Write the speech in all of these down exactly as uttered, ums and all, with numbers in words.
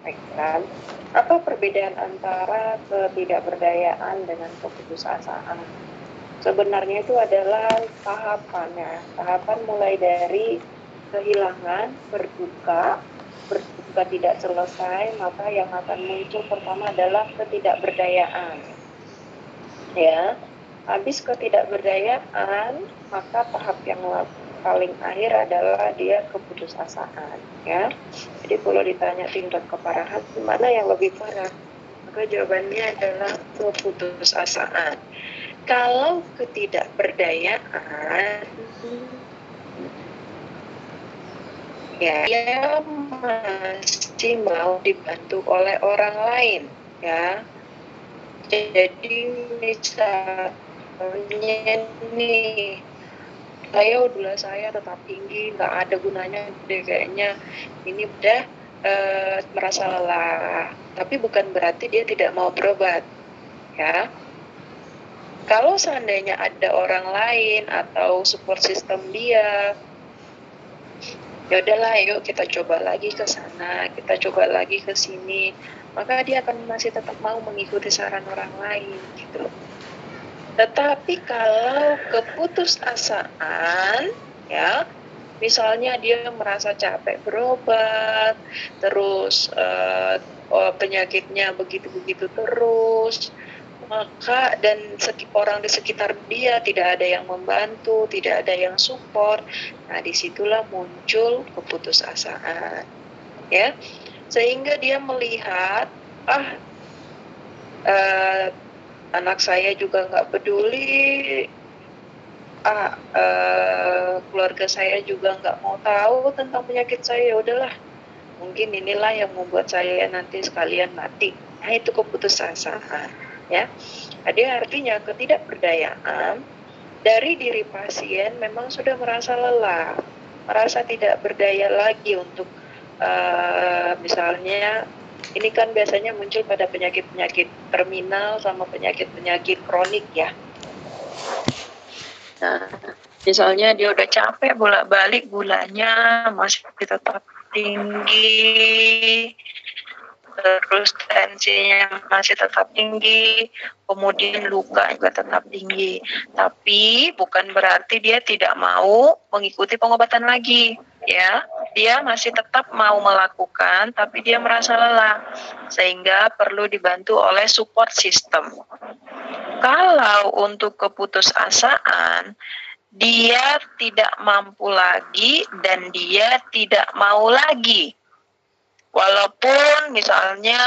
Baikkan. Apa perbedaan antara ketidakberdayaan dengan keputusasaan? Sebenarnya itu adalah tahapannya. Tahapan mulai dari kehilangan, berduka, berduka tidak selesai, maka yang akan muncul pertama adalah ketidakberdayaan. Ya, habis ketidakberdayaan, maka tahap yang paling akhir adalah dia keputusasaan. Ya, jadi kalau ditanya tingkat keparahan, mana yang lebih parah? Maka jawabannya adalah keputusasaan. Kalau ketidakberdayaan, ya, dia masih mau dibantu oleh orang lain, ya. Jadi misalnya nih, saya udah saya tetap tinggi, nggak ada gunanya, deh, kayaknya ini udah e, merasa lelah. Tapi bukan berarti dia tidak mau berobat, ya. Kalau seandainya ada orang lain atau support system dia, ya udahlah, yuk kita coba lagi ke sana, kita coba lagi ke sini, maka dia akan masih tetap mau mengikuti saran orang lain, gitu. Tetapi kalau keputusasaan, ya, misalnya dia merasa capek berobat, terus eh, penyakitnya begitu-begitu terus, maka dan orang di sekitar dia tidak ada yang membantu, tidak ada yang support. Nah, disitulah muncul keputusasaan, ya. Sehingga dia melihat, ah, eh, anak saya juga nggak peduli, ah, eh, keluarga saya juga nggak mau tahu tentang penyakit saya. Ya udahlah, mungkin inilah yang membuat saya nanti sekalian mati. Nah, itu keputusasaan. Ya, jadi artinya ketidakberdayaan dari diri pasien memang sudah merasa lelah, merasa tidak berdaya lagi untuk uh, misalnya ini kan biasanya muncul pada penyakit-penyakit terminal sama penyakit-penyakit kronik, ya. Nah, misalnya dia udah capek bolak-balik, gulanya masih tetap tinggi, terus tensinya masih tetap tinggi, kemudian luka juga tetap tinggi. Tapi bukan berarti dia tidak mau mengikuti pengobatan lagi, ya. Dia masih tetap mau melakukan, tapi dia merasa lelah, sehingga perlu dibantu oleh support system. Kalau untuk keputusasaan, dia tidak mampu lagi dan dia tidak mau lagi. Walaupun misalnya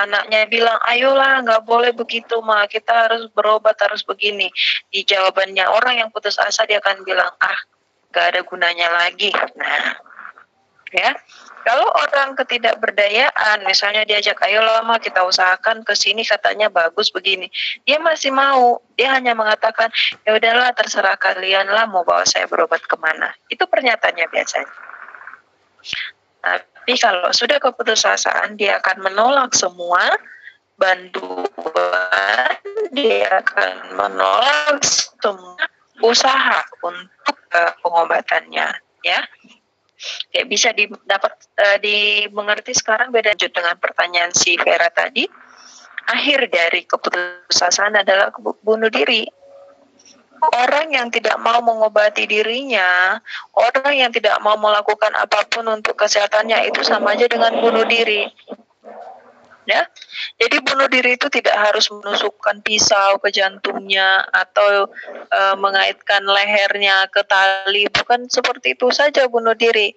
anaknya bilang, ayolah nggak boleh begitu ma, kita harus berobat, harus begini. Di jawabannya orang yang putus asa, dia akan bilang, ah nggak ada gunanya lagi. Nah, ya, kalau orang ketidakberdayaan, misalnya diajak, ayolah ma kita usahakan kesini katanya bagus begini, dia masih mau, dia hanya mengatakan, ya udahlah terserah kalian lah mau bawa saya berobat kemana. Itu pernyataannya biasanya. Tapi kalau sudah keputusasaan, dia akan menolak semua bantuan, dia akan menolak semua usaha untuk uh, pengobatannya, ya. Kayak bisa didapat uh, dimengerti sekarang beda lanjut dengan pertanyaan si Vera tadi. Akhir dari keputusasaan adalah bunuh diri. Orang yang tidak mau mengobati dirinya, orang yang tidak mau melakukan apapun untuk kesehatannya, itu sama aja dengan bunuh diri. Ya, jadi bunuh diri itu tidak harus menusukkan pisau ke jantungnya atau e, mengaitkan lehernya ke tali. Bukan seperti itu saja bunuh diri.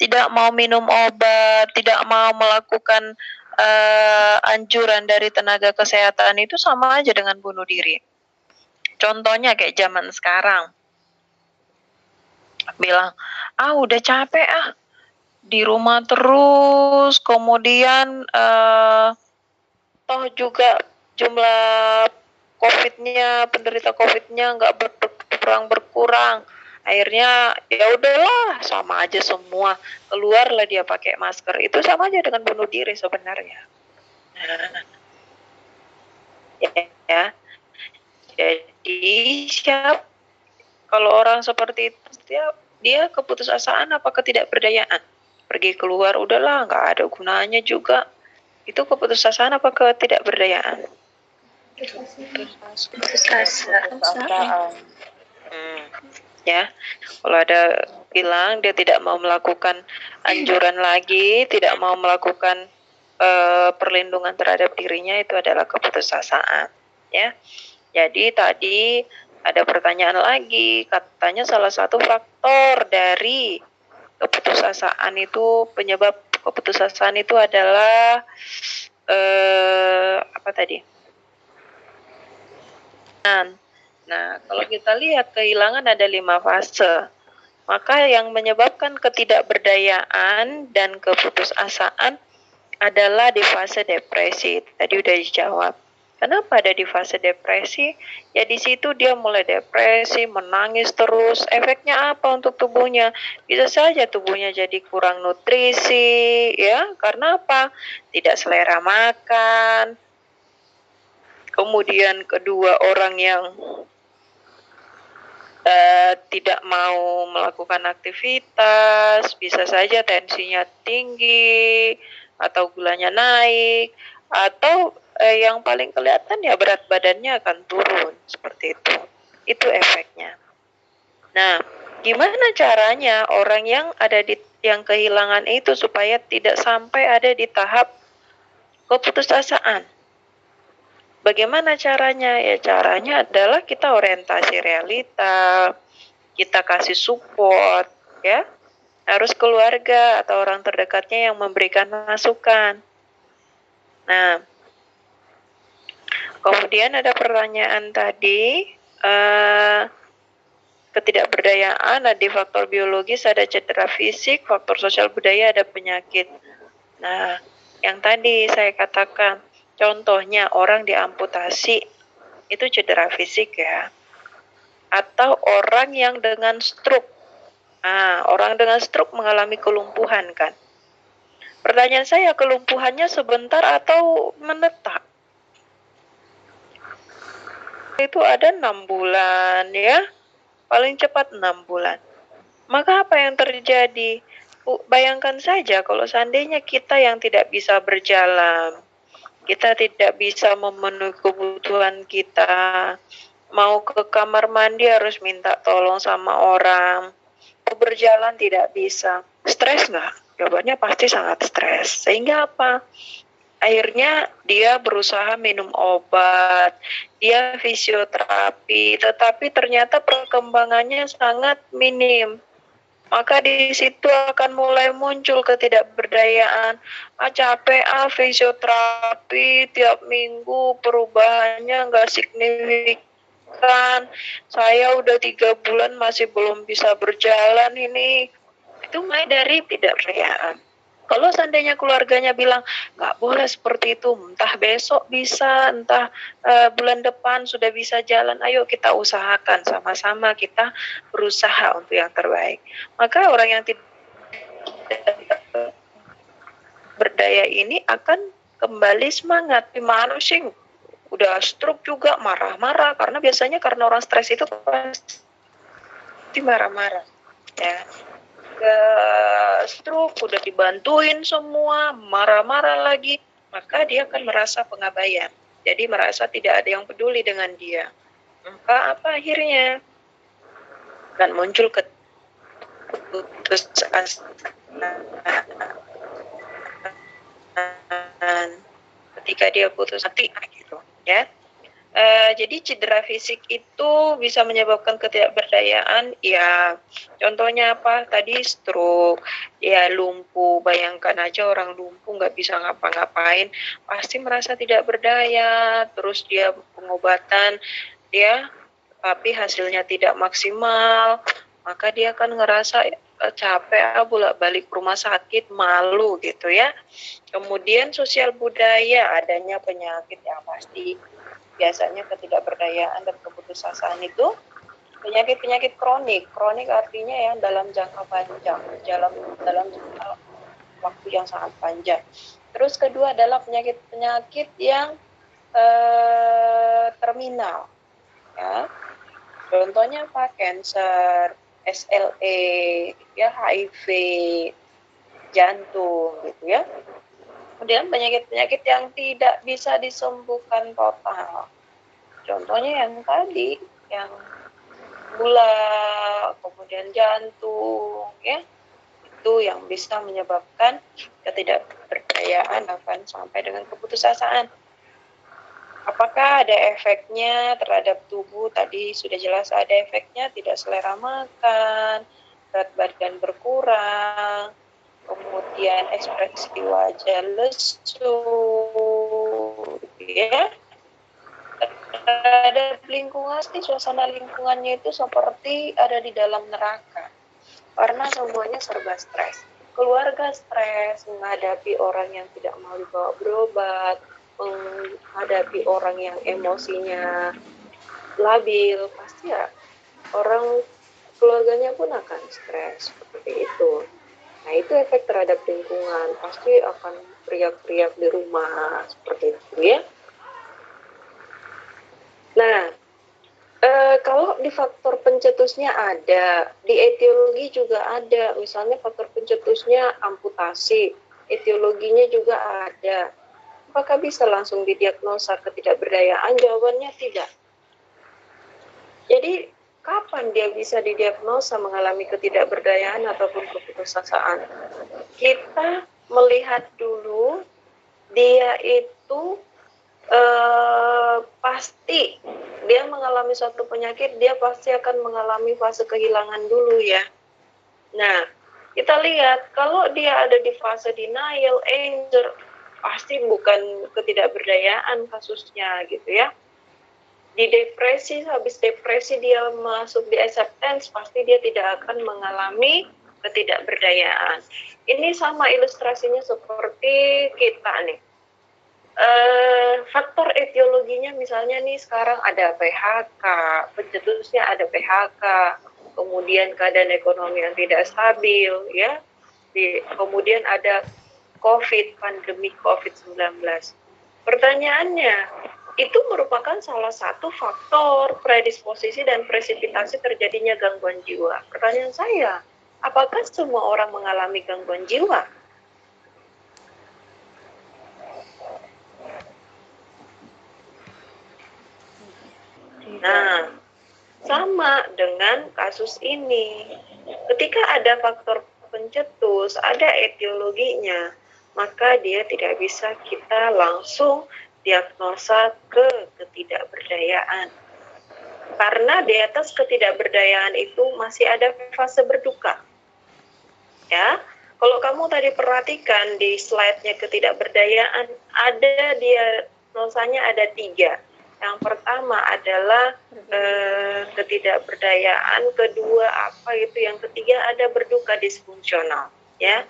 Tidak mau minum obat, tidak mau melakukan e, anjuran dari tenaga kesehatan, itu sama aja dengan bunuh diri. Contohnya kayak zaman sekarang, bilang, ah udah capek ah, di rumah terus, kemudian eh, toh juga jumlah COVID-nya, penderita COVID-nya nggak berkurang-berkurang, akhirnya ya udahlah sama aja semua, keluarlah dia pakai masker, itu sama aja dengan bunuh diri sebenarnya. Ya, ya. Jadi siap, kalau orang seperti itu, dia, dia keputusasaan apa ketidakberdayaan? pergi keluar, udahlah nggak ada gunanya juga. Itu keputusasaan apa ketidakberdayaan? Keputusasaan. Hmm. Ya, kalau ada bilang dia tidak mau melakukan anjuran lagi, tidak mau melakukan uh, perlindungan terhadap dirinya, itu adalah keputusasaan. Ya, jadi tadi ada pertanyaan lagi, katanya salah satu faktor dari keputusasaan itu, penyebab keputusasaan itu adalah eh, apa tadi? Nah, kalau kita lihat kehilangan ada lima fase, maka yang menyebabkan ketidakberdayaan dan keputusasaan adalah di fase depresi. Tadi udah dijawab. Kenapa ada di fase depresi? Ya di situ dia mulai depresi, menangis terus. Efeknya apa untuk tubuhnya? Bisa saja tubuhnya jadi kurang nutrisi, ya. Karena apa? Tidak selera makan. Kemudian kedua, orang yang uh, tidak mau melakukan aktivitas, bisa saja tensinya tinggi atau gulanya naik, atau Eh, yang paling kelihatan ya berat badannya akan turun, seperti itu. Itu efeknya. Nah, gimana caranya orang yang ada di yang kehilangan itu supaya tidak sampai ada di tahap keputusasaan? Bagaimana caranya? Ya caranya adalah kita orientasi realita, kita kasih support, ya. Harus keluarga atau orang terdekatnya yang memberikan masukan. Nah, kemudian ada pertanyaan tadi, uh, ketidakberdayaan ada faktor biologis, ada cedera fisik, faktor sosial budaya, ada penyakit. Nah, yang tadi saya katakan, contohnya orang diamputasi, itu cedera fisik ya. Atau orang yang dengan stroke, nah, orang dengan stroke mengalami kelumpuhan kan. Pertanyaan saya, kelumpuhannya sebentar atau menetap? Itu ada enam bulan ya, paling cepat enam bulan. Maka apa yang terjadi? Bayangkan saja kalau seandainya kita yang tidak bisa berjalan, kita tidak bisa memenuhi kebutuhan kita, mau ke kamar mandi harus minta tolong sama orang, mau berjalan tidak bisa, stres nggak? Jawabannya pasti sangat stres. Sehingga apa? Akhirnya dia berusaha minum obat, dia fisioterapi, tetapi ternyata perkembangannya sangat minim. Maka di situ akan mulai muncul ketidakberdayaan. Ah capek, ah fisioterapi tiap minggu perubahannya nggak signifikan. Saya udah tiga bulan masih belum bisa berjalan ini. Itu mulai dari ketidakberdayaan. Kalau seandainya keluarganya bilang, nggak boleh seperti itu, entah besok bisa, entah uh, bulan depan sudah bisa jalan, ayo kita usahakan sama-sama, kita berusaha untuk yang terbaik. Maka orang yang tidak berdaya ini akan kembali semangat, gimana sih, udah stroke juga, marah-marah, karena biasanya karena orang stres itu pasti marah-marah, ya. Ke stroke, udah dibantuin semua, marah-marah lagi, maka dia akan merasa pengabaian. Jadi merasa tidak ada yang peduli dengan dia. Maka apa akhirnya? Dan muncul keputusasaan ketika dia putus hati gitu, ya. Uh, jadi cedera fisik itu bisa menyebabkan ketidakberdayaan, ya contohnya apa? Tadi stroke, ya lumpuh, bayangkan aja orang lumpuh nggak bisa ngapa-ngapain, pasti merasa tidak berdaya, terus dia pengobatan, ya, tapi hasilnya tidak maksimal, maka dia akan ngerasa capek, bolak-balik rumah sakit, malu gitu ya. Kemudian sosial budaya, adanya penyakit yang pasti. Biasanya ketidakberdayaan dan keputusasaan itu penyakit-penyakit kronik. Kronik artinya yang dalam jangka panjang, dalam dalam jangka waktu yang sangat panjang. Terus kedua adalah penyakit-penyakit yang eh, terminal. Ya. Contohnya apa? Kanker, S L A, ya H I V, jantung gitu ya. Kemudian penyakit-penyakit yang tidak bisa disembuhkan total. Contohnya yang tadi, yang gula, kemudian jantung, ya, itu yang bisa menyebabkan ketidakberdayaan bahkan sampai dengan keputusasaan. Apakah ada efeknya terhadap tubuh? Tadi sudah jelas ada efeknya, tidak selera makan, berat badan berkurang, kemudian ekspresi wajah lesu, ya. Ada lingkungan sih, suasana lingkungannya itu seperti ada di dalam neraka. Karena semuanya serba stres. Keluarga stres, menghadapi orang yang tidak mau dibawa berobat, menghadapi orang yang emosinya labil, pasti ya orang keluarganya pun akan stres seperti itu. Nah, itu efek terhadap lingkungan, pasti akan teriak-teriak di rumah seperti itu ya. Nah, e, kalau di faktor pencetusnya ada, di etiologi juga ada, misalnya faktor pencetusnya amputasi, etiologinya juga ada. Apakah bisa langsung didiagnosa ketidakberdayaan? Jawabannya tidak. Jadi, kapan dia bisa didiagnosa mengalami ketidakberdayaan ataupun keputusasaan? Kita melihat dulu, dia itu Uh, pasti dia mengalami suatu penyakit, dia pasti akan mengalami fase kehilangan dulu ya. Nah, kita lihat kalau dia ada di fase denial, anger, pasti bukan ketidakberdayaan kasusnya gitu ya. Di depresi, habis depresi dia masuk di acceptance, pasti dia tidak akan mengalami ketidakberdayaan. Ini sama ilustrasinya seperti kita nih. Uh, faktor etiologinya misalnya nih sekarang ada P H K, pencetusnya ada P H K, kemudian keadaan ekonomi yang tidak stabil ya, di, kemudian ada COVID, pandemi covid sembilan belas. Pertanyaannya, itu merupakan salah satu faktor predisposisi dan presipitasi terjadinya gangguan jiwa. Pertanyaan saya, apakah semua orang mengalami gangguan jiwa? Nah, sama dengan kasus ini. Ketika ada faktor pencetus, ada etiologinya, maka dia tidak bisa kita langsung diagnosa ke ketidakberdayaan. Karena di atas ketidakberdayaan itu masih ada fase berduka. Ya, kalau kamu tadi perhatikan di slide-nya ketidakberdayaan, ada diagnosanya ada tiga. Yang pertama adalah eh, ketidakberdayaan, kedua apa itu, yang ketiga ada berduka disfungsional ya.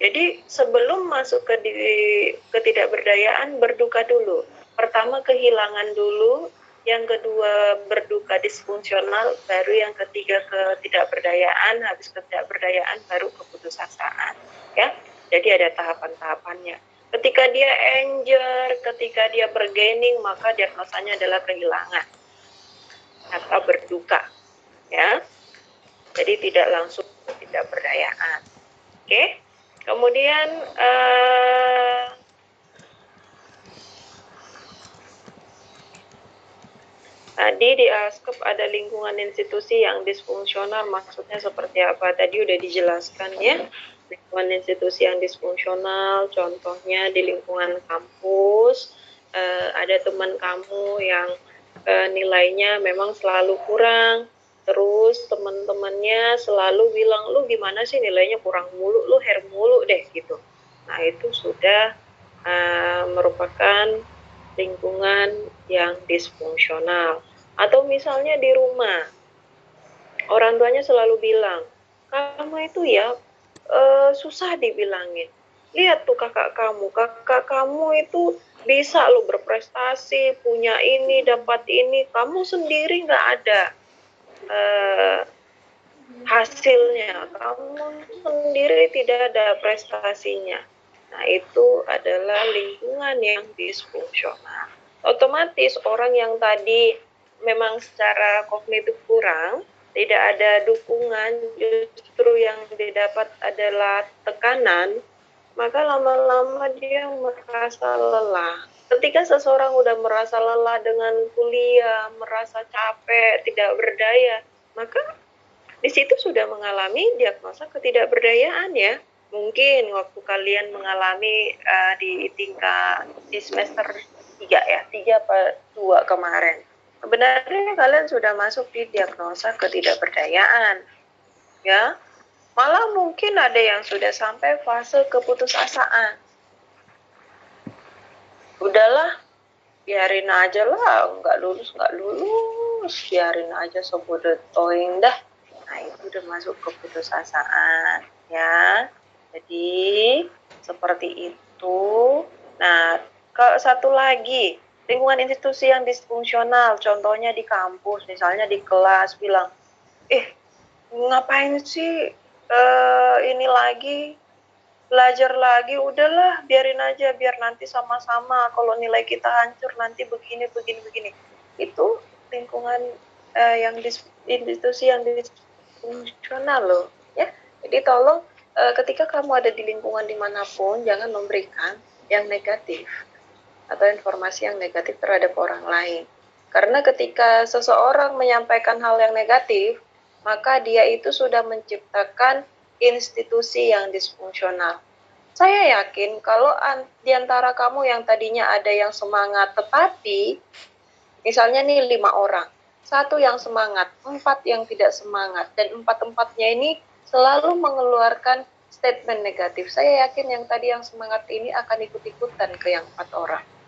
Jadi sebelum masuk ke di, ketidakberdayaan, berduka dulu. Pertama kehilangan dulu, yang kedua berduka disfungsional, baru yang ketiga ketidakberdayaan, habis ketidakberdayaan baru keputusasaan ya. Jadi ada tahapan-tahapannya. Ketika dia anger, ketika dia bargaining, maka diagnosanya adalah kehilangan atau berduka, ya. Jadi tidak langsung ketidakberdayaan. Oke. Kemudian eh, tadi di ASKEP ada lingkungan institusi yang disfungsional. Maksudnya seperti apa? Tadi udah dijelaskan ya. Lingkungan institusi yang disfungsional, contohnya di lingkungan kampus, eh, ada teman kamu yang eh, nilainya memang selalu kurang, terus teman-temannya selalu bilang, lu gimana sih nilainya kurang mulu, lu her mulu deh gitu. Nah itu sudah eh, merupakan lingkungan yang disfungsional. Atau misalnya di rumah, orang tuanya selalu bilang, kamu itu ya, Uh, susah dibilangin. Lihat tuh kakak kamu, kakak kamu itu bisa lo berprestasi, punya ini, dapat ini, kamu sendiri nggak ada uh, hasilnya, kamu sendiri tidak ada prestasinya. Nah itu adalah lingkungan yang disfungsional. Otomatis orang yang tadi memang secara kognitif kurang, tidak ada dukungan, justru yang didapat adalah tekanan, maka lama-lama dia merasa lelah. Ketika seseorang udah merasa lelah dengan kuliah, merasa capek, tidak berdaya, maka di situ sudah mengalami diagnosa ketidakberdayaan ya. Mungkin waktu kalian mengalami uh, di tingkat di semester tiga ya, tiga atau dua kemarin. Sebenarnya kalian sudah masuk di diagnosa ketidakberdayaan. Ya. Malah mungkin ada yang sudah sampai fase keputusasaan. Udahlah, biarin aja lah, nggak lulus, nggak lulus, biarin aja sebodoh toing dah. Nah, itu udah masuk keputusasaan, ya. Jadi seperti itu. Nah, kalau satu lagi, lingkungan institusi yang disfungsional, contohnya di kampus, misalnya di kelas bilang, eh ngapain sih eh, ini lagi, belajar lagi, udahlah biarin aja, biar nanti sama-sama, kalau nilai kita hancur nanti begini, begini, begini. Itu lingkungan eh, yang dis, institusi yang disfungsional loh, ya. Jadi tolong, ketika kamu ada di lingkungan dimanapun, jangan memberikan yang negatif atau informasi yang negatif terhadap orang lain. Karena ketika seseorang menyampaikan hal yang negatif, maka dia itu sudah menciptakan institusi yang disfungsional. Saya yakin kalau di antara kamu yang tadinya ada yang semangat, tetapi misalnya nih lima orang, satu yang semangat, empat yang tidak semangat, dan empat-empatnya ini selalu mengeluarkan statement negatif. Saya yakin yang tadi yang semangat ini akan ikut-ikutan ke yang empat orang.